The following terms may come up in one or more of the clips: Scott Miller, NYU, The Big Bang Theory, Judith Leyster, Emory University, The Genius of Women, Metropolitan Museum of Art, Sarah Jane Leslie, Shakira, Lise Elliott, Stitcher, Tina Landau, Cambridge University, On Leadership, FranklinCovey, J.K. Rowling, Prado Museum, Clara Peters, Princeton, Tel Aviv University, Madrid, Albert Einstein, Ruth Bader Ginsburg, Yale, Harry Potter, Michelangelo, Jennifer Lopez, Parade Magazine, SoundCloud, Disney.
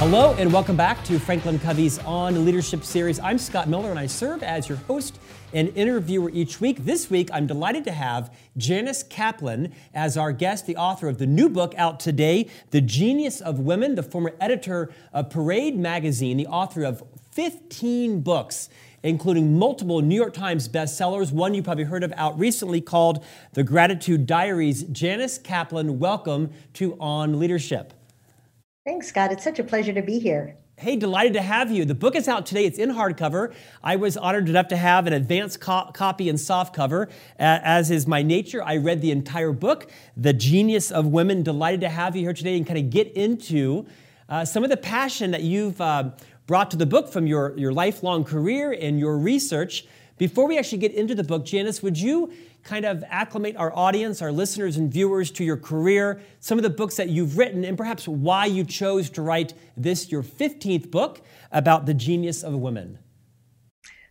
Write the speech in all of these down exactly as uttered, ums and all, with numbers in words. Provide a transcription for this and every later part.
Hello and welcome back to Franklin Covey's On Leadership series. I'm Scott Miller and I serve as your host and interviewer each week. This week, I'm delighted to have Janice Kaplan as our guest, the author of the new book out today, The Genius of Women, the former editor of Parade Magazine, the author of fifteen books, including multiple New York Times bestsellers, one you probably heard of out recently called The Gratitude Diaries. Janice Kaplan, welcome to On Leadership. Thanks, Scott. It's such a pleasure to be here. Hey, delighted to have you. The book is out today. It's in hardcover. I was honored enough to have an advanced co copy and softcover, as is my nature. I read the entire book, The Genius of Women. Delighted to have you here today and kind of get into uh, some of the passion that you've uh, brought to the book from your, your lifelong career and your research. Before we actually get into the book, Janice, would you kind of acclimate our audience, our listeners and viewers to your career, some of the books that you've written, and perhaps why you chose to write this, your fifteenth book, about the genius of women?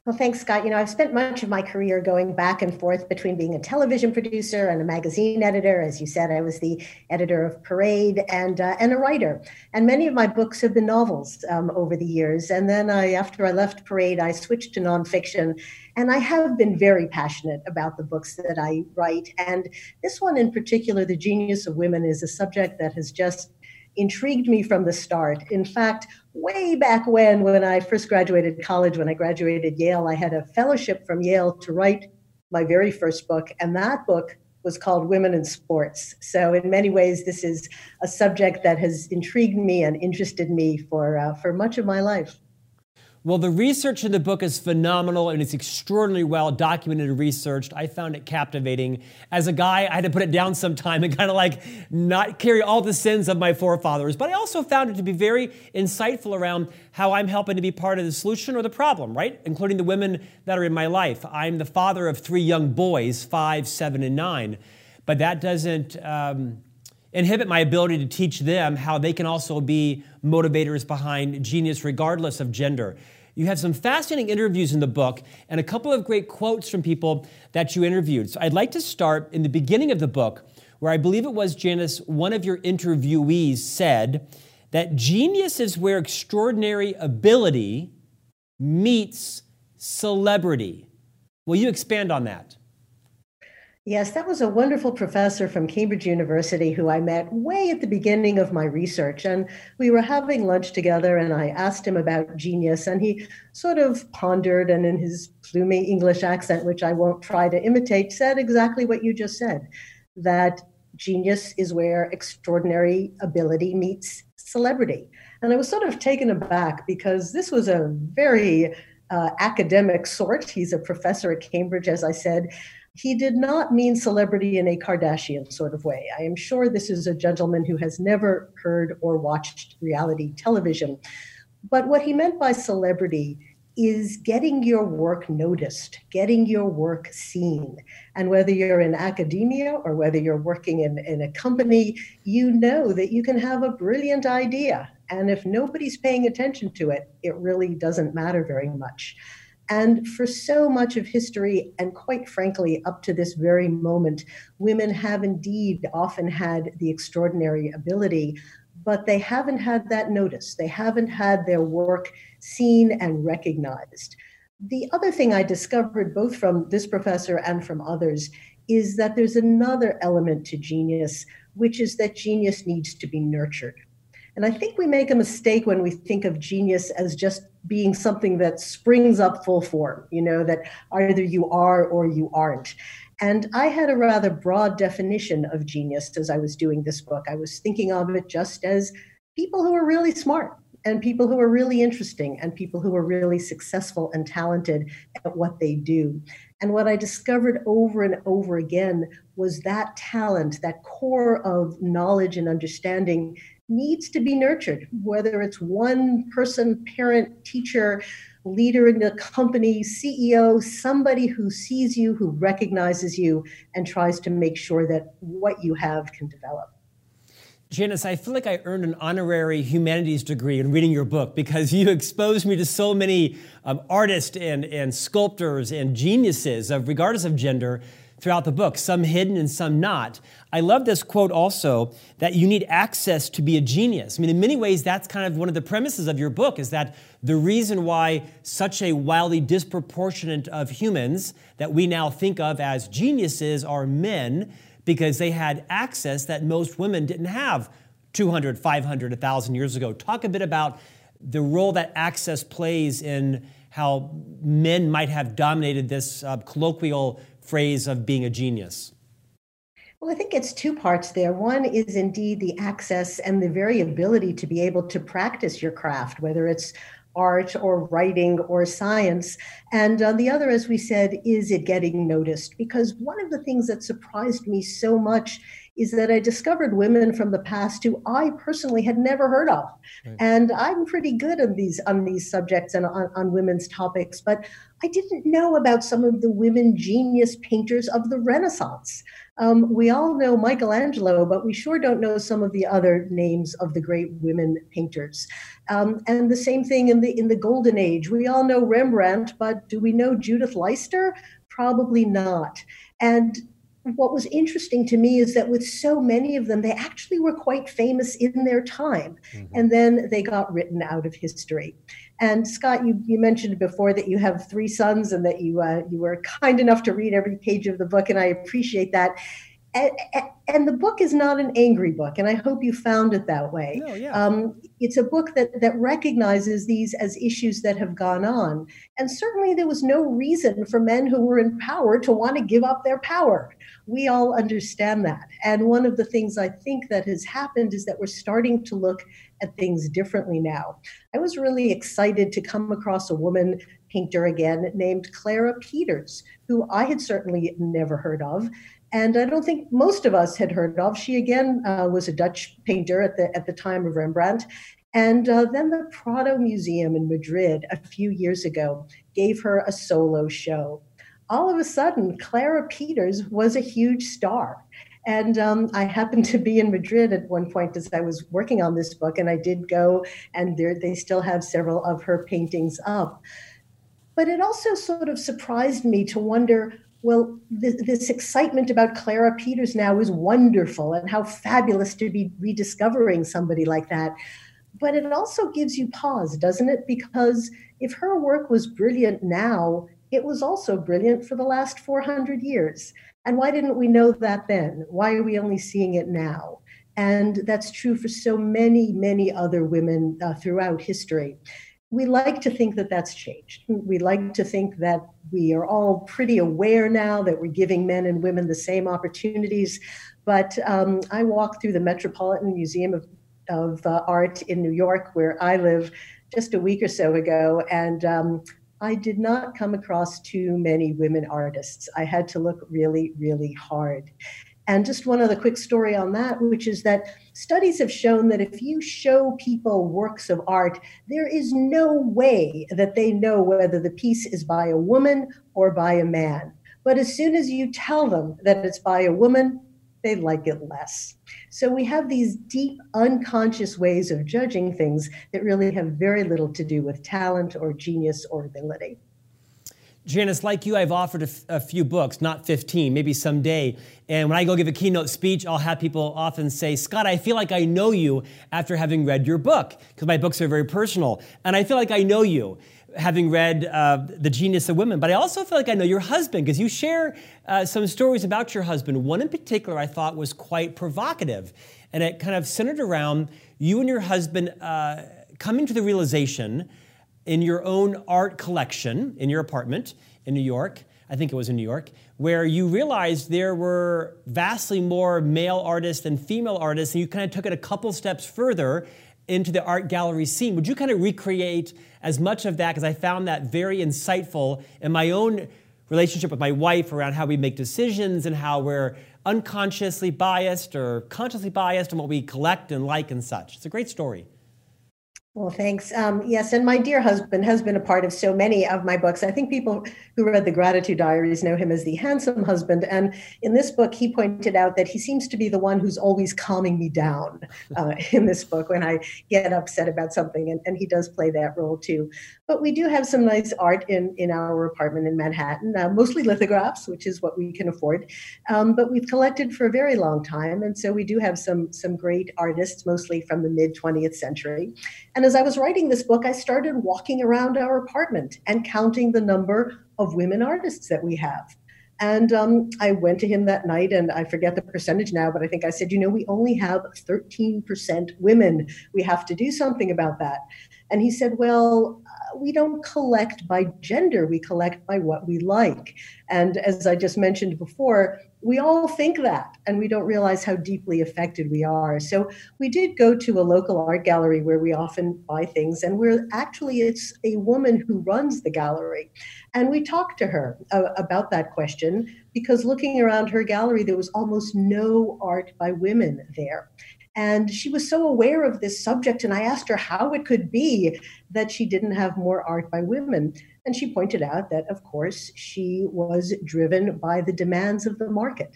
Well, thanks, Scott. You know, I've spent much of my career going back and forth between being a television producer and a magazine editor. As you said, I was the editor of Parade and uh, and a writer. And many of my books have been novels um, over the years. And then I, after I left Parade, I switched to nonfiction. And I have been very passionate about the books that I write. And this one in particular, The Genius of Women, is a subject that has just intrigued me from the start. In fact, way back when, when I first graduated college, when I graduated Yale, I had a fellowship from Yale to write my very first book. And that book was called Women in Sports. So in many ways, this is a subject that has intrigued me and interested me for, uh, for much of my life. Well, the research in the book is phenomenal, and it's extraordinarily well documented and researched. I found it captivating. As a guy, I had to put it down sometime and kind of like not carry all the sins of my forefathers. But I also found it to be very insightful around how I'm helping to be part of the solution or the problem, right? Including the women that are in my life. I'm the father of three young boys, five, seven, and nine. But that doesn't um, inhibit my ability to teach them how they can also be motivators behind genius regardless of gender. You have some fascinating interviews in the book and a couple of great quotes from people that you interviewed. So I'd like to start in the beginning of the book where I believe it was, Janice, one of your interviewees said that genius is where extraordinary ability meets celebrity. Will you expand on that? Yes, that was a wonderful professor from Cambridge University who I met way at the beginning of my research. And we were having lunch together and I asked him about genius and he sort of pondered and in his gloomy English accent, which I won't try to imitate, said exactly what you just said, that genius is where extraordinary ability meets celebrity. And I was sort of taken aback because this was a very uh, academic sort. He's a professor at Cambridge, as I said. He did not mean celebrity in a Kardashian sort of way. I am sure this is a gentleman who has never heard or watched reality television. But what he meant by celebrity is getting your work noticed, getting your work seen. And whether you're in academia or whether you're working in, in a company, you know that you can have a brilliant idea. And if nobody's paying attention to it, it really doesn't matter very much. And for so much of history, and quite frankly, up to this very moment, women have indeed often had the extraordinary ability, but they haven't had that notice. They haven't had their work seen and recognized. The other thing I discovered, both from this professor and from others, is that there's another element to genius, which is that genius needs to be nurtured. And I think we make a mistake when we think of genius as just being something that springs up full form, you know, that either you are or you aren't. And I had a rather broad definition of genius as I was doing this book. I was thinking of it just as people who are really smart and people who are really interesting and people who are really successful and talented at what they do. And what I discovered over and over again was that talent, that core of knowledge and understanding needs to be nurtured, whether it's one person, parent, teacher, leader in the company, C E O, somebody who sees you, who recognizes you, and tries to make sure that what you have can develop. Janice, I feel like I earned an honorary humanities degree in reading your book because you exposed me to so many um, artists and, and sculptors and geniuses, of, regardless of gender, throughout the book, some hidden and some not. I love this quote also, that you need access to be a genius. I mean, in many ways, that's kind of one of the premises of your book, is that the reason why such a wildly disproportionate of humans that we now think of as geniuses are men, because they had access that most women didn't have two hundred, five hundred, one thousand years ago. Talk a bit about the role that access plays in how men might have dominated this uh, colloquial phrase of being a genius. Well, I think it's two parts there. One is indeed the access and the variability to be able to practice your craft, whether it's art or writing or science. And uh, the other, as we said, is it getting noticed? Because one of the things that surprised me so much is that I discovered women from the past who I personally had never heard of. Right. And I'm pretty good on these on these subjects and on, on women's topics, but I didn't know about some of the women genius painters of the Renaissance. Um, we all know Michelangelo, but we sure don't know some of the other names of the great women painters. Um, and the same thing in the in the Golden Age. We all know Rembrandt, but do we know Judith Leyster? Probably not. And what was interesting to me is that with so many of them, they actually were quite famous in their time, mm-hmm. and then they got written out of history. And Scott, you, you mentioned before that you have three sons and that you uh, you were kind enough to read every page of the book, and I appreciate that. And, and the book is not an angry book, and I hope you found it that way. No, yeah. um, it's a book that, that recognizes these as issues that have gone on. And certainly there was no reason for men who were in power to want to give up their power. We all understand that. And one of the things I think that has happened is that we're starting to look at things differently now. I was really excited to come across a woman painter again named Clara Peters, who I had certainly never heard of. And I don't think most of us had heard of. She, again, uh, was a Dutch painter at the at the time of Rembrandt. And uh, then the Prado Museum in Madrid a few years ago gave her a solo show. All of a sudden, Clara Peters was a huge star. And um, I happened to be in Madrid at one point as I was working on this book, and I did go, and there, they still have several of her paintings up. But it also sort of surprised me to wonder, well, this, this excitement about Clara Peters now is wonderful, and how fabulous to be rediscovering somebody like that. But it also gives you pause, doesn't it? Because if her work was brilliant now, it was also brilliant for the last four hundred years. And why didn't we know that then? Why are we only seeing it now? And that's true for so many, many other women uh, throughout history. We like to think that that's changed. We like to think that we are all pretty aware now that we're giving men and women the same opportunities. But um, I walked through the Metropolitan Museum of, of uh, Art in New York, where I live, just a week or so ago, and um, I did not come across too many women artists. I had to look really, really hard. And just one other quick story on that, which is that studies have shown that if you show people works of art, there is no way that they know whether the piece is by a woman or by a man. But as soon as you tell them that it's by a woman, they like it less. So we have these deep, unconscious ways of judging things that really have very little to do with talent or genius or ability. Janice, like you, I've offered a, f- a few books, not fifteen, maybe someday. And when I go give a keynote speech, I'll have people often say, Scott, I feel like I know you after having read your book, because my books are very personal. And I feel like I know you having read uh, The Genius of Women. But I also feel like I know your husband, because you share uh, some stories about your husband. One in particular I thought was quite provocative. And it kind of centered around you and your husband uh, coming to the realization in your own art collection, in your apartment in New York, I think it was in New York, where you realized there were vastly more male artists than female artists, and you kind of took it a couple steps further into the art gallery scene. Would you kind of recreate as much of that? Because I found that very insightful in my own relationship with my wife around how we make decisions and how we're unconsciously biased or consciously biased in what we collect and like and such. It's a great story. Well, thanks. Um, yes, and my dear husband has been a part of so many of my books. I think people who read The Gratitude Diaries know him as the handsome husband. And in this book, he pointed out that he seems to be the one who's always calming me down uh, in this book when I get upset about something. And, and he does play that role, too. But we do have some nice art in, in our apartment in Manhattan, uh, mostly lithographs, which is what we can afford. Um, but we've collected for a very long time. And so we do have some, some great artists, mostly from the mid twentieth century. And as I was writing this book, I started walking around our apartment and counting the number of women artists that we have. And um, I went to him that night, and I forget the percentage now, but I think I said, you know, we only have thirteen percent women. We have to do something about that. And he said, well, we don't collect by gender. We collect by what we like. And as I just mentioned before, we all think that, and we don't realize how deeply affected we are. So we did go to a local art gallery where we often buy things, and we're actually, it's a woman who runs the gallery. And we talked to her uh, about that question, because looking around her gallery, there was almost no art by women there. And she was so aware of this subject, and I asked her how it could be that she didn't have more art by women. And she pointed out that, of course, she was driven by the demands of the market.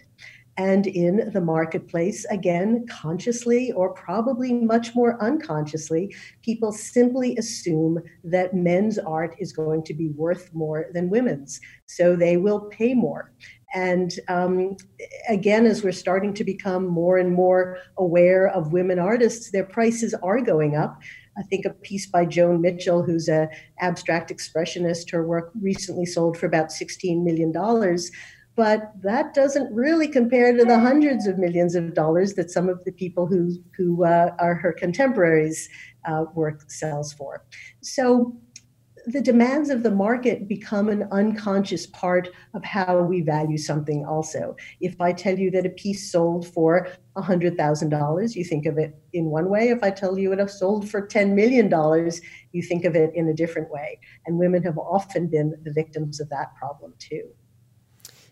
And in the marketplace, again, consciously or probably much more unconsciously, people simply assume that men's art is going to be worth more than women's, so they will pay more. And um, again, as we're starting to become more and more aware of women artists, their prices are going up. I think a piece by Joan Mitchell, who's an abstract expressionist, her work recently sold for about sixteen million dollars. But that doesn't really compare to the hundreds of millions of dollars that some of the people who, who uh, are her contemporaries uh, work sells for. So the demands of the market become an unconscious part of how we value something also. If I tell you that a piece sold for one hundred thousand dollars, you think of it in one way. If I tell you it sold for ten million dollars, you think of it in a different way. And women have often been the victims of that problem too.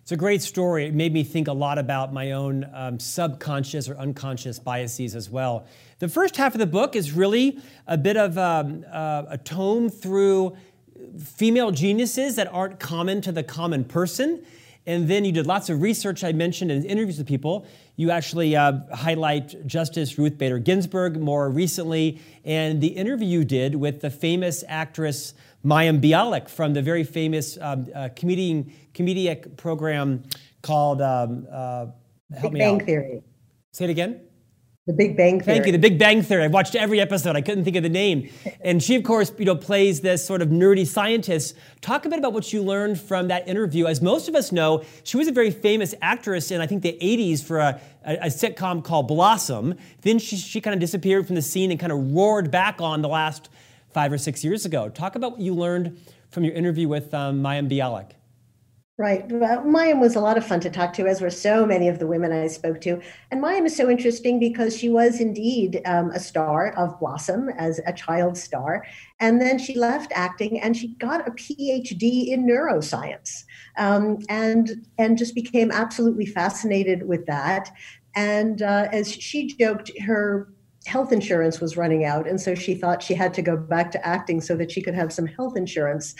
It's a great story. It made me think a lot about my own um, subconscious or unconscious biases as well. The first half of the book is really a bit of um, uh, a tome through female geniuses that aren't common to the common person. And then you did lots of research, I mentioned, and interviews with people. You actually uh, highlight Justice Ruth Bader Ginsburg more recently, and the interview you did with the famous actress Mayim Bialik from the very famous um, uh, comedian, comedic program called um, uh, help me out. The Big Bang Theory. Say it again? The Big Bang Theory. Thank you, The Big Bang Theory. I've watched every episode. I couldn't think of the name. And she, of course, you know, plays this sort of nerdy scientist. Talk a bit about what you learned from that interview. As most of us know, she was a very famous actress in, I think, the eighties for a, a, a sitcom called Blossom. Then she, she kind of disappeared from the scene and kind of roared back on the last five or six years ago. Talk about what you learned from your interview with um, Mayim Bialik. Right. Well, Mayim was a lot of fun to talk to, as were so many of the women I spoke to. And Mayim is so interesting because she was indeed um, a star of Blossom as a child star. And then she left acting and she got a P H D in neuroscience um, and, and just became absolutely fascinated with that. And uh, as she joked, her health insurance was running out. And so she thought she had to go back to acting so that she could have some health insurance.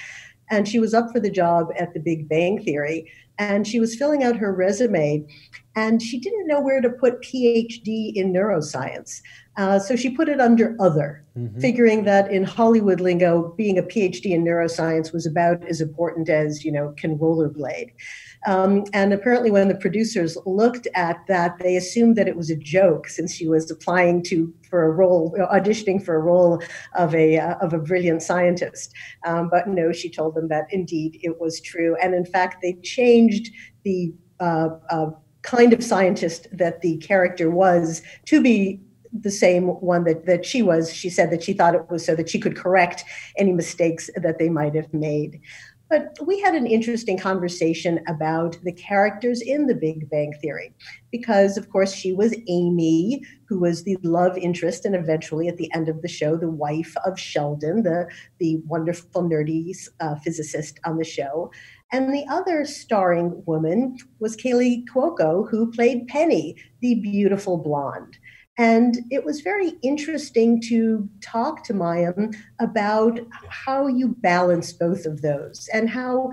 And she was up for the job at The Big Bang Theory. And she was filling out her resume. And she didn't know where to put P H D in neuroscience. Uh, so she put it under other, mm-hmm. figuring that in Hollywood lingo, being a P H D in neuroscience was about as important as, you know, can rollerblade. Um, and apparently when the producers looked at that, they assumed that it was a joke since she was applying to for a role, auditioning for a role of a, uh, of a brilliant scientist. Um, but no, she told them that indeed it was true. And in fact, they changed the uh, uh, kind of scientist that the character was to be the same one that, that she was. She said that she thought it was so that she could correct any mistakes that they might have made. But we had an interesting conversation about the characters in The Big Bang Theory, because, of course, she was Amy, who was the love interest and eventually at the end of the show, the wife of Sheldon, the, the wonderful nerdy uh, physicist on the show. And the other starring woman was Kaylee Cuoco, who played Penny, the beautiful blonde. And it was very interesting to talk to Mayim about how you balance both of those and how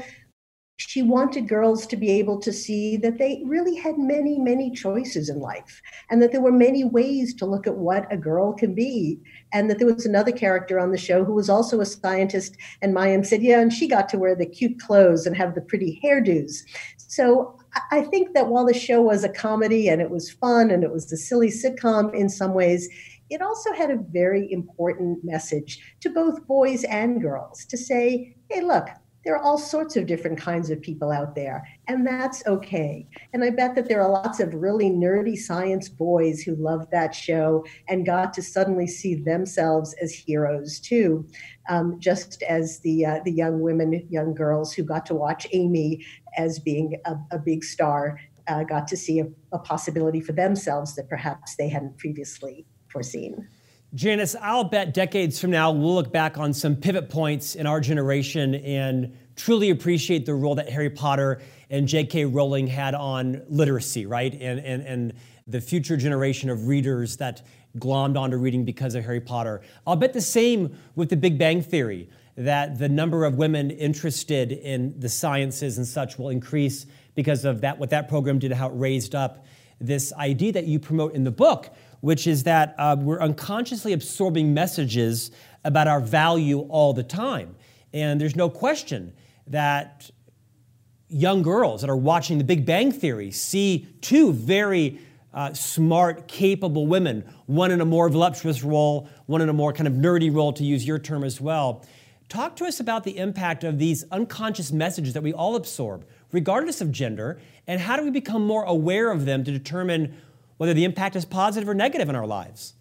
she wanted girls to be able to see that they really had many, many choices in life and that there were many ways to look at what a girl can be. And that there was another character on the show who was also a scientist, and Mayim said, yeah, and she got to wear the cute clothes and have the pretty hairdos. So I think that while the show was a comedy and it was fun and it was a silly sitcom in some ways, it also had a very important message to both boys and girls to say, hey, look, there are all sorts of different kinds of people out there, and that's okay. And I bet that there are lots of really nerdy science boys who loved that show and got to suddenly see themselves as heroes too, um, just as the uh, the young women, young girls who got to watch Amy as being a, a big star uh, got to see a, a possibility for themselves that perhaps they hadn't previously foreseen. Janice, I'll bet decades from now, we'll look back on some pivot points in our generation and truly appreciate the role that Harry Potter and J K. Rowling had on literacy, right? And, and, and the future generation of readers that glommed onto reading because of Harry Potter. I'll bet the same with The Big Bang Theory, that the number of women interested in the sciences and such will increase because of that, what that program did, how it raised up this idea that you promote in the book, which is that uh, we're unconsciously absorbing messages about our value all the time. And there's no question that young girls that are watching The Big Bang Theory see two very uh, smart, capable women, one in a more voluptuous role, one in a more kind of nerdy role, to use your term as well. Talk to us about the impact of these unconscious messages that we all absorb, regardless of gender, and how do we become more aware of them to determine whether the impact is positive or negative in our lives?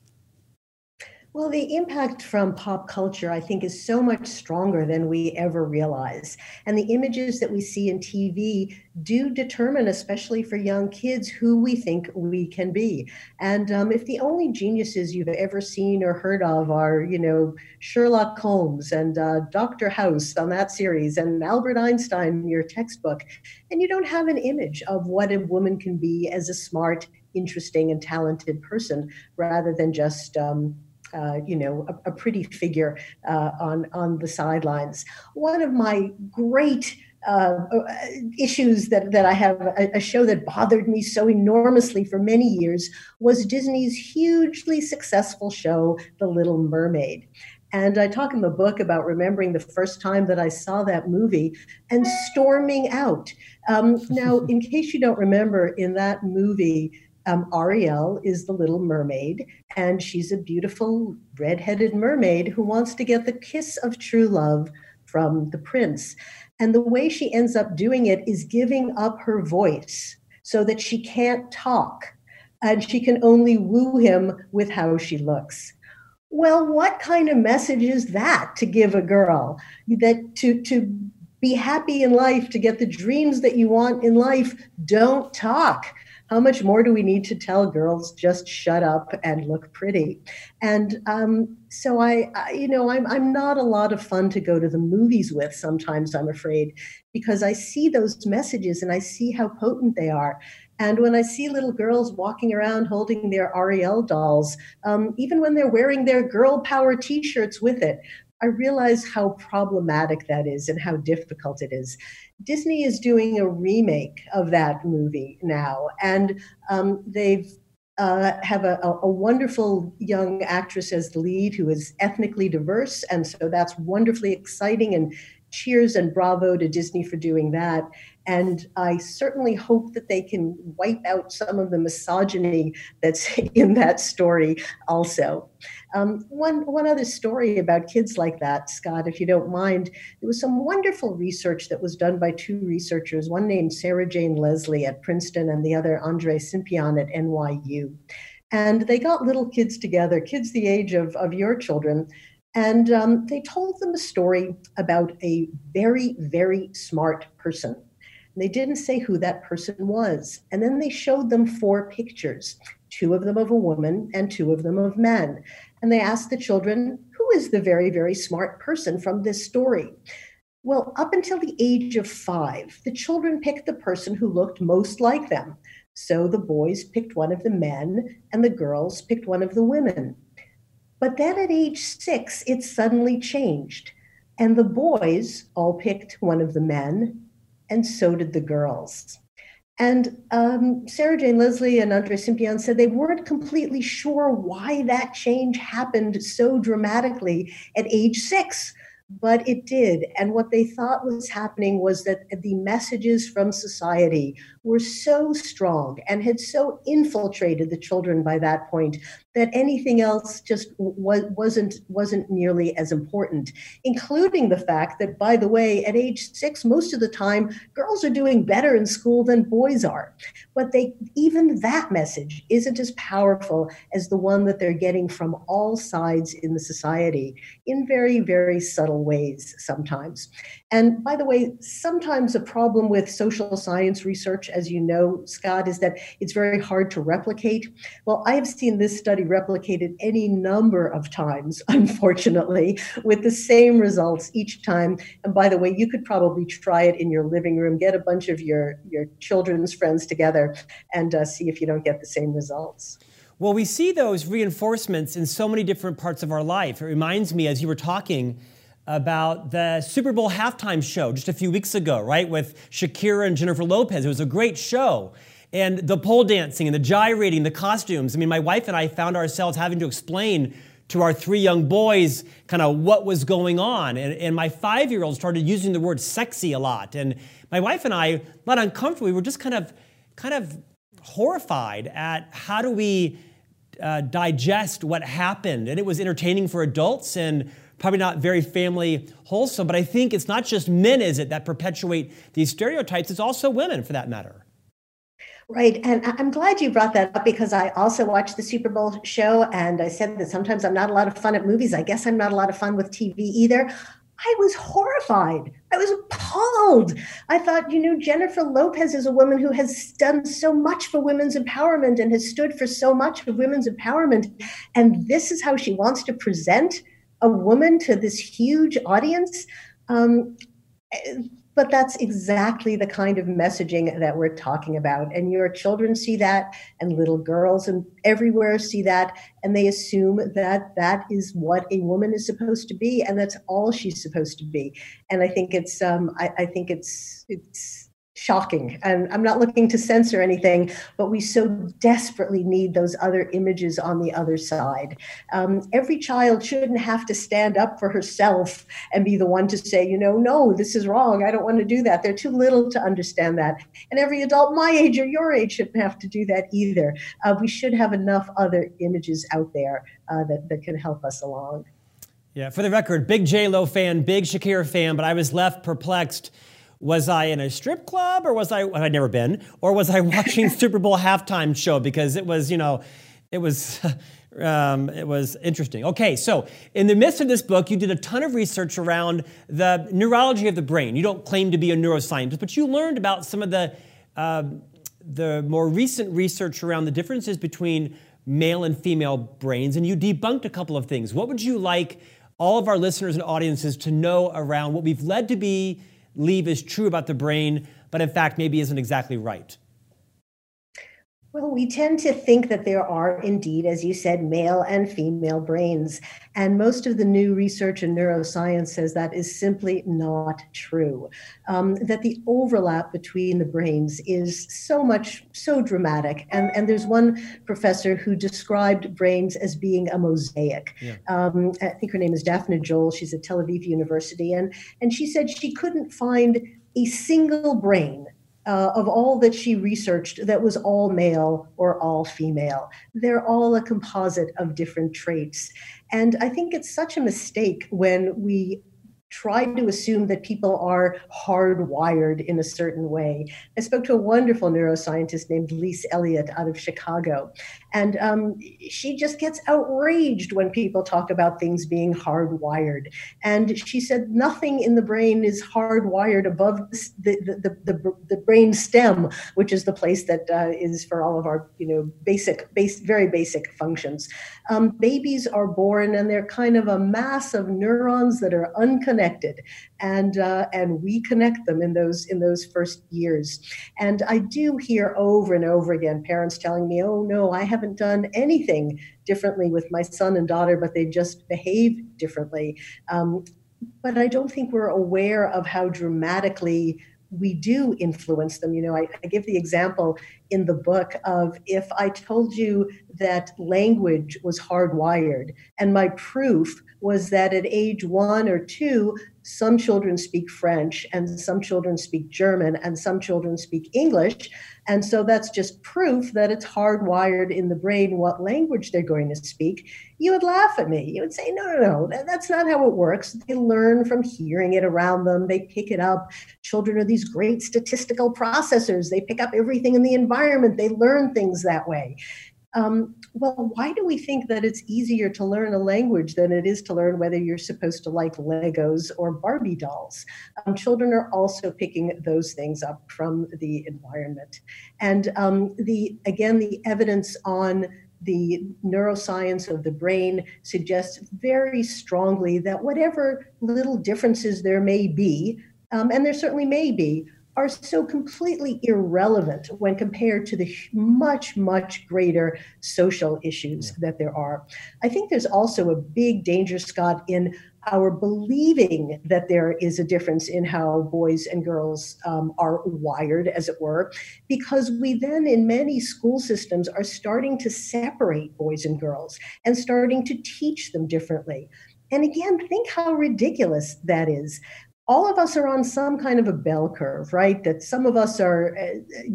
Well, the impact from pop culture, I think, is so much stronger than we ever realize. And the images that we see in T V do determine, especially for young kids, who we think we can be. And um, if the only geniuses you've ever seen or heard of are, you know, Sherlock Holmes and uh, Doctor House on that series and Albert Einstein in your textbook, and you don't have an image of what a woman can be as a smart, interesting and talented person, rather than just um, uh, you know a, a pretty figure uh, on on the sidelines. One of my great uh, issues that that I have a, a show that bothered me so enormously for many years was Disney's hugely successful show, The Little Mermaid. And I talk in the book about remembering the first time that I saw that movie and storming out. Um, now, in case you don't remember, in that movie, Um, Ariel is the little mermaid, and she's a beautiful redheaded mermaid who wants to get the kiss of true love from the prince. And the way she ends up doing it is giving up her voice so that she can't talk, and she can only woo him with how she looks. Well, what kind of message is that to give a girl? That to to be happy in life, to get the dreams that you want in life, don't talk. How much more do we need to tell girls just shut up and look pretty? And um, so I, I, you know, I'm I'm not a lot of fun to go to the movies with sometimes, I'm afraid, because I see those messages and I see how potent they are. And when I see little girls walking around holding their Ariel dolls, um, even when they're wearing their girl power t-shirts with it, I realize how problematic that is and how difficult it is. Disney is doing a remake of that movie now, and um, they've uh, have a, a wonderful young actress as the lead who is ethnically diverse, and so that's wonderfully exciting, and cheers and bravo to Disney for doing that. And I certainly hope that they can wipe out some of the misogyny that's in that story also. Um, one, one other story about kids like that, Scott, if you don't mind, there was some wonderful research that was done by two researchers, one named Sarah Jane Leslie at Princeton and the other Andrei Cimpian at N Y U. And they got little kids together, kids the age of, of your children, and um, they told them a story about a very, very smart person. They didn't say who that person was. And then they showed them four pictures, two of them of a woman and two of them of men. And they asked the children, who is the very, very smart person from this story? Well, up until the age of five, the children picked the person who looked most like them. So the boys picked one of the men and the girls picked one of the women. But then at age six, it suddenly changed. And the boys all picked one of the men, and so did the girls. And um, Sarah Jane Leslie and Andrei Cimpian said they weren't completely sure why that change happened so dramatically at age six, but it did. And what they thought was happening was that the messages from society were so strong and had so infiltrated the children by that point that anything else just w- wasn't, wasn't nearly as important, including the fact that, by the way, at age six, most of the time, girls are doing better in school than boys are. But they, even that message isn't as powerful as the one that they're getting from all sides in the society in very, very subtle ways sometimes. And by the way, sometimes a problem with social science research, as you know, Scott, is that it's very hard to replicate. Well, I have seen this study replicated any number of times, unfortunately, with the same results each time. And by the way, you could probably try it in your living room, get a bunch of your, your children's friends together and uh, see if you don't get the same results. Well, we see those reinforcements in so many different parts of our life. It reminds me, as you were talking, about the Super Bowl halftime show just a few weeks ago, right, with Shakira and Jennifer Lopez. It was a great show. And the pole dancing and the gyrating, the costumes. I mean, my wife and I found ourselves having to explain to our three young boys kind of what was going on. And, and my five-year-old started using the word sexy a lot. And my wife and I, not uncomfortable, we were just kind of, kind of horrified at how do we uh, digest what happened. And it was entertaining for adults and probably not very family wholesome, but I think it's not just men, is it, that perpetuate these stereotypes, it's also women for that matter. Right, and I'm glad you brought that up because I also watched the Super Bowl show and I said that sometimes I'm not a lot of fun at movies. I guess I'm not a lot of fun with T V either. I was horrified. I was appalled. I thought, you know, Jennifer Lopez is a woman who has done so much for women's empowerment and has stood for so much of women's empowerment. And this is how she wants to present a woman to this huge audience, um, but that's exactly the kind of messaging that we're talking about. And your children see that, and little girls and everywhere see that, and they assume that that is what a woman is supposed to be, and that's all she's supposed to be. And I think it's, um, I, I think it's, it's. shocking. And I'm not looking to censor anything, but we so desperately need those other images on the other side. Um, every child shouldn't have to stand up for herself and be the one to say, you know, no, this is wrong. I don't want to do that. They're too little to understand that. And every adult my age or your age shouldn't have to do that either. Uh, we should have enough other images out there uh, that, that can help us along. Yeah, for the record, big J-Lo fan, big Shakira fan, but I was left perplexed. Was I in a strip club or was I, well, I'd never been, or was I watching Super Bowl halftime show? Because it was, you know, it was, um, it was interesting. Okay, so in the midst of this book, you did a ton of research around the neurology of the brain. You don't claim to be a neuroscientist, but you learned about some of the, uh, the more recent research around the differences between male and female brains, and you debunked a couple of things. What would you like all of our listeners and audiences to know around what we've led to be Leave is true about the brain, but in fact, maybe isn't exactly right? Well, we tend to think that there are indeed, as you said, male and female brains. And most of the new research in neuroscience says that is simply not true, um, that the overlap between the brains is so much, so dramatic. And, and there's one professor who described brains as being a mosaic. Yeah. Um, I think her name is Daphne Joel. She's at Tel Aviv University. And, and she said she couldn't find a single brain Uh, of all that she researched that was all male or all female. They're all a composite of different traits. And I think it's such a mistake when we try to assume that people are hardwired in a certain way. I spoke to a wonderful neuroscientist named Lise Elliott out of Chicago, and um, she just gets outraged when people talk about things being hardwired. And she said nothing in the brain is hardwired above the the the, the, the brain stem, which is the place that uh, is for all of our you know basic, base, very basic functions. Um, babies are born and they're kind of a mass of neurons that are unconnected connected, and uh, and we connect them in those in those first years. And I do hear over and over again parents telling me, "Oh no, I haven't done anything differently with my son and daughter, but they just behave differently." Um, but I don't think we're aware of how dramatically we do influence them. You know, I, I give the example in the book of, if I told you that language was hardwired, and my proof was that at age one or two, some children speak French and some children speak German and some children speak English. And so that's just proof that it's hardwired in the brain what language they're going to speak. You would laugh at me. You would say, no, no, no, that's not how it works. They learn from hearing it around them. They pick it up. Children are these great statistical processors. They pick up everything in the environment. They learn things that way. Um, well, why do we think that it's easier to learn a language than it is to learn whether you're supposed to like Legos or Barbie dolls? Um, children are also picking those things up from the environment. And um, the again, the evidence on the neuroscience of the brain suggests very strongly that whatever little differences there may be, um, and there certainly may be, are so completely irrelevant when compared to the much, much greater social issues that there are. I think there's also a big danger, Scott, in our believing that there is a difference in how boys and girls um, are wired, as it were, because we then in many school systems are starting to separate boys and girls and starting to teach them differently. And again, think how ridiculous that is. All of us are on some kind of a bell curve, right? That some of us are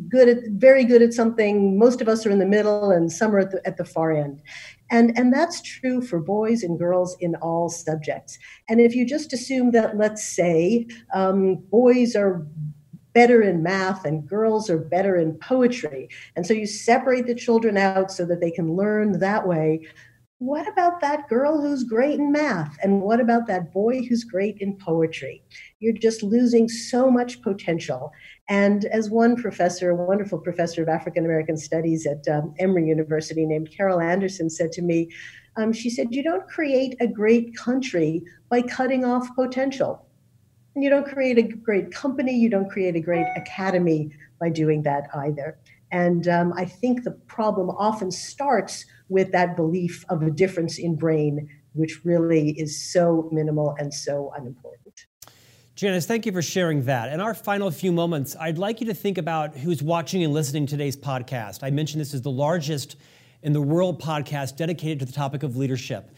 good at, very good at something. Most of us are in the middle, and some are at the, at the far end. And, and that's true for boys and girls in all subjects. And if you just assume that, let's say, um, boys are better in math and girls are better in poetry, and so you separate the children out so that they can learn that way, what about that girl who's great in math? And what about that boy who's great in poetry? You're just losing so much potential. And as one professor, a wonderful professor of African American studies at um, Emory University named Carol Anderson said to me, um, she said, you don't create a great country by cutting off potential. And you don't create a great company, you don't create a great academy by doing that either. And um, I think the problem often starts with that belief of a difference in brain, which really is so minimal and so unimportant. Janice, thank you for sharing that. In our final few moments, I'd like you to think about who's watching and listening to today's podcast. I mentioned this is the largest in the world podcast dedicated to the topic of leadership.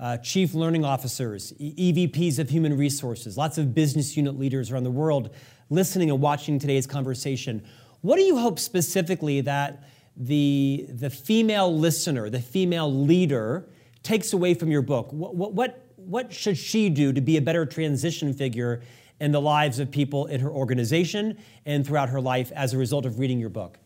Uh, chief learning officers, E V Ps of human resources, lots of business unit leaders around the world listening and watching today's conversation. What do you hope specifically that the, the female listener, the female leader, takes away from your book? What, what, what should she do to be a better transition figure in the lives of people in her organization and throughout her life as a result of reading your book?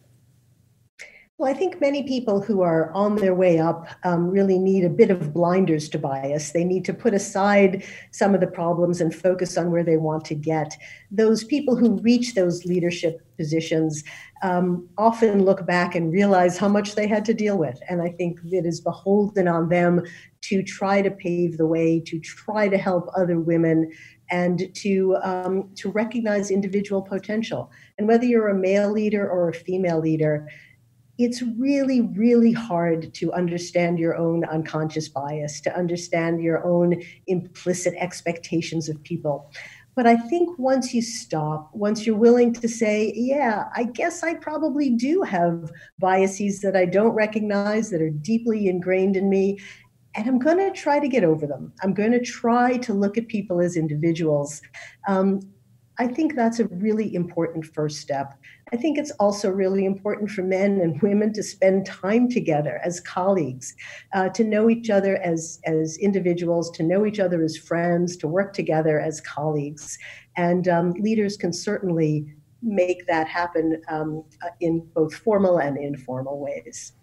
Well, I think many people who are on their way up um, really need a bit of blinders to bias. They need to put aside some of the problems and focus on where they want to get. Those people who reach those leadership positions um, often look back and realize how much they had to deal with. And I think it is beholden on them to try to pave the way, to try to help other women, and to um, to recognize individual potential. And whether you're a male leader or a female leader, it's really, really hard to understand your own unconscious bias, to understand your own implicit expectations of people. But I think once you stop, once you're willing to say, yeah, I guess I probably do have biases that I don't recognize, that are deeply ingrained in me, and I'm going to try to get over them. I'm going to try to look at people as individuals. Um, I think that's a really important first step. I think it's also really important for men and women to spend time together as colleagues, uh, to know each other as, as individuals, to know each other as friends, to work together as colleagues. And um, leaders can certainly make that happen um, in both formal and informal ways.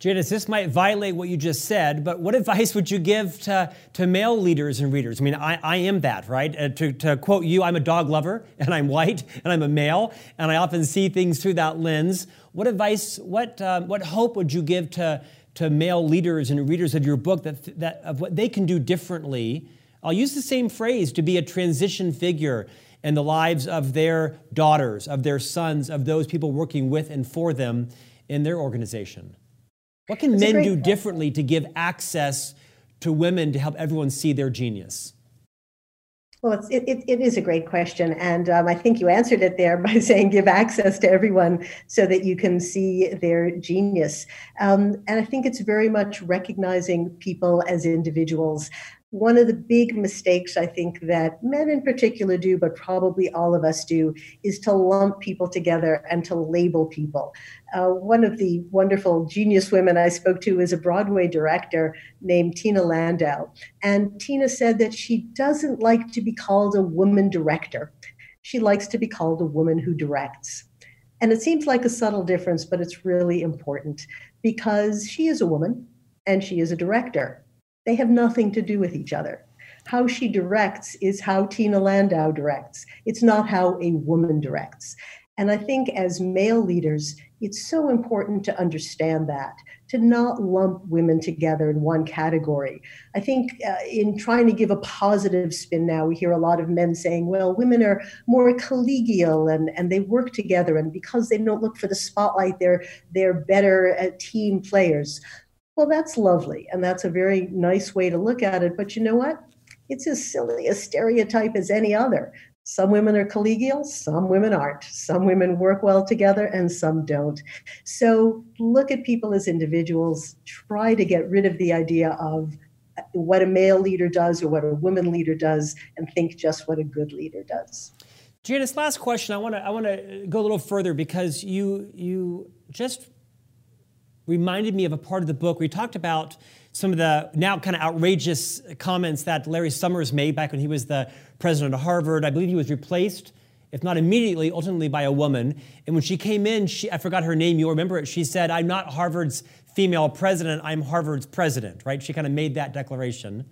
Janice, this might violate what you just said, but what advice would you give to, to male leaders and readers? I mean, I, I am that, right? Uh, to, to quote you, I'm a dog lover, and I'm white, and I'm a male, and I often see things through that lens. What advice, what uh, what hope would you give to, to male leaders and readers of your book that, that of what they can do differently I'll use the same phrase, to be a transition figure in the lives of their daughters, of their sons, of those people working with and for them in their organization. What can men do differently to give access to women to help everyone see their genius? Well, it's, it, it, it is a great question. And um, I think you answered it there by saying give access to everyone so that you can see their genius. Um, and I think it's very much recognizing people as individuals. One of the big mistakes I think that men in particular do, but probably all of us do, is to lump people together and to label people. Uh, one of the wonderful genius women I spoke to is a Broadway director named Tina Landau. And Tina said that she doesn't like to be called a woman director. She likes to be called a woman who directs. And it seems like a subtle difference, but it's really important because she is a woman and she is a director. They have nothing to do with each other. How she directs is how Tina Landau directs. It's not how a woman directs. And I think as male leaders, it's so important to understand that, to not lump women together in one category. I think uh, in trying to give a positive spin now, we hear a lot of men saying, well, women are more collegial and, and they work together. And because they don't look for the spotlight, they're, they're better uh, team players. Well, that's lovely, and that's a very nice way to look at it. But you know what? It's as silly a stereotype as any other. Some women are collegial, some women aren't. Some women work well together, and some don't. So look at people as individuals. Try to get rid of the idea of what a male leader does or what a woman leader does, and think just what a good leader does. Janice, last question. I want to I want to go a little further because you you just reminded me of a part of the book where we talked about some of the now kind of outrageous comments that Larry Summers made back when he was the president of Harvard. I believe he was replaced, if not immediately, ultimately by a woman. And when she came in, she, I forgot her name, you'll remember it, she said, "I'm not Harvard's female president, I'm Harvard's president," right? She kind of made that declaration.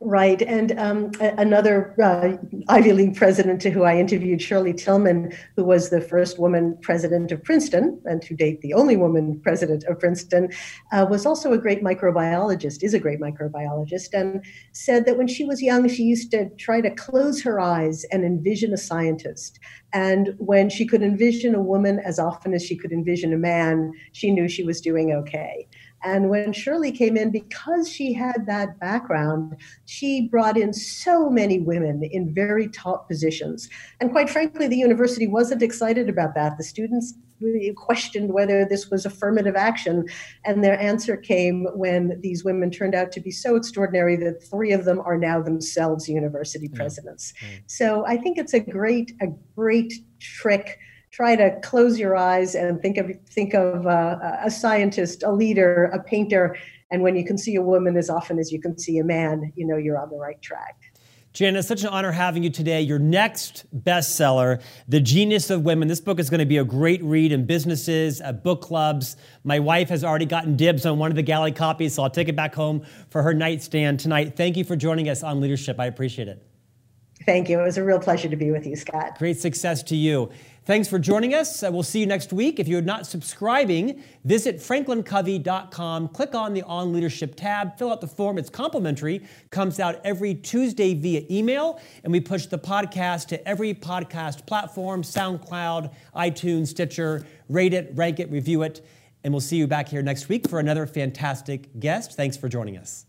Right. And um, another uh, Ivy League president who I interviewed, Shirley Tillman, who was the first woman president of Princeton, and to date the only woman president of Princeton, uh, was also a great microbiologist, is a great microbiologist, and said that when she was young, she used to try to close her eyes and envision a scientist. And when she could envision a woman as often as she could envision a man, she knew she was doing okay. And when Shirley came in, because she had that background, she brought in so many women in very top positions. And quite frankly, the university wasn't excited about that. The students really questioned whether this was affirmative action. And their answer came when these women turned out to be so extraordinary that three of them are now themselves university mm-hmm. presidents. Mm-hmm. So I think it's a great, a great trick. Try to close your eyes and think of think of uh, a scientist, a leader, a painter, and when you can see a woman as often as you can see a man, you know you're on the right track. Janice, such an honor having you today. Your next bestseller, The Genius of Women. This book is going to be a great read in businesses, at book clubs. My wife has already gotten dibs on one of the galley copies, so I'll take it back home for her nightstand tonight. Thank you for joining us on Leadership. I appreciate it. Thank you. It was a real pleasure to be with you, Scott. Great success to you. Thanks for joining us. We'll see you next week. If you're not subscribing, visit franklin covey dot com. Click on the On Leadership tab. Fill out the form. It's complimentary. Comes out every Tuesday via email. And we push the podcast to every podcast platform, SoundCloud, iTunes, Stitcher. Rate it, rank it, review it. And we'll see you back here next week for another fantastic guest. Thanks for joining us.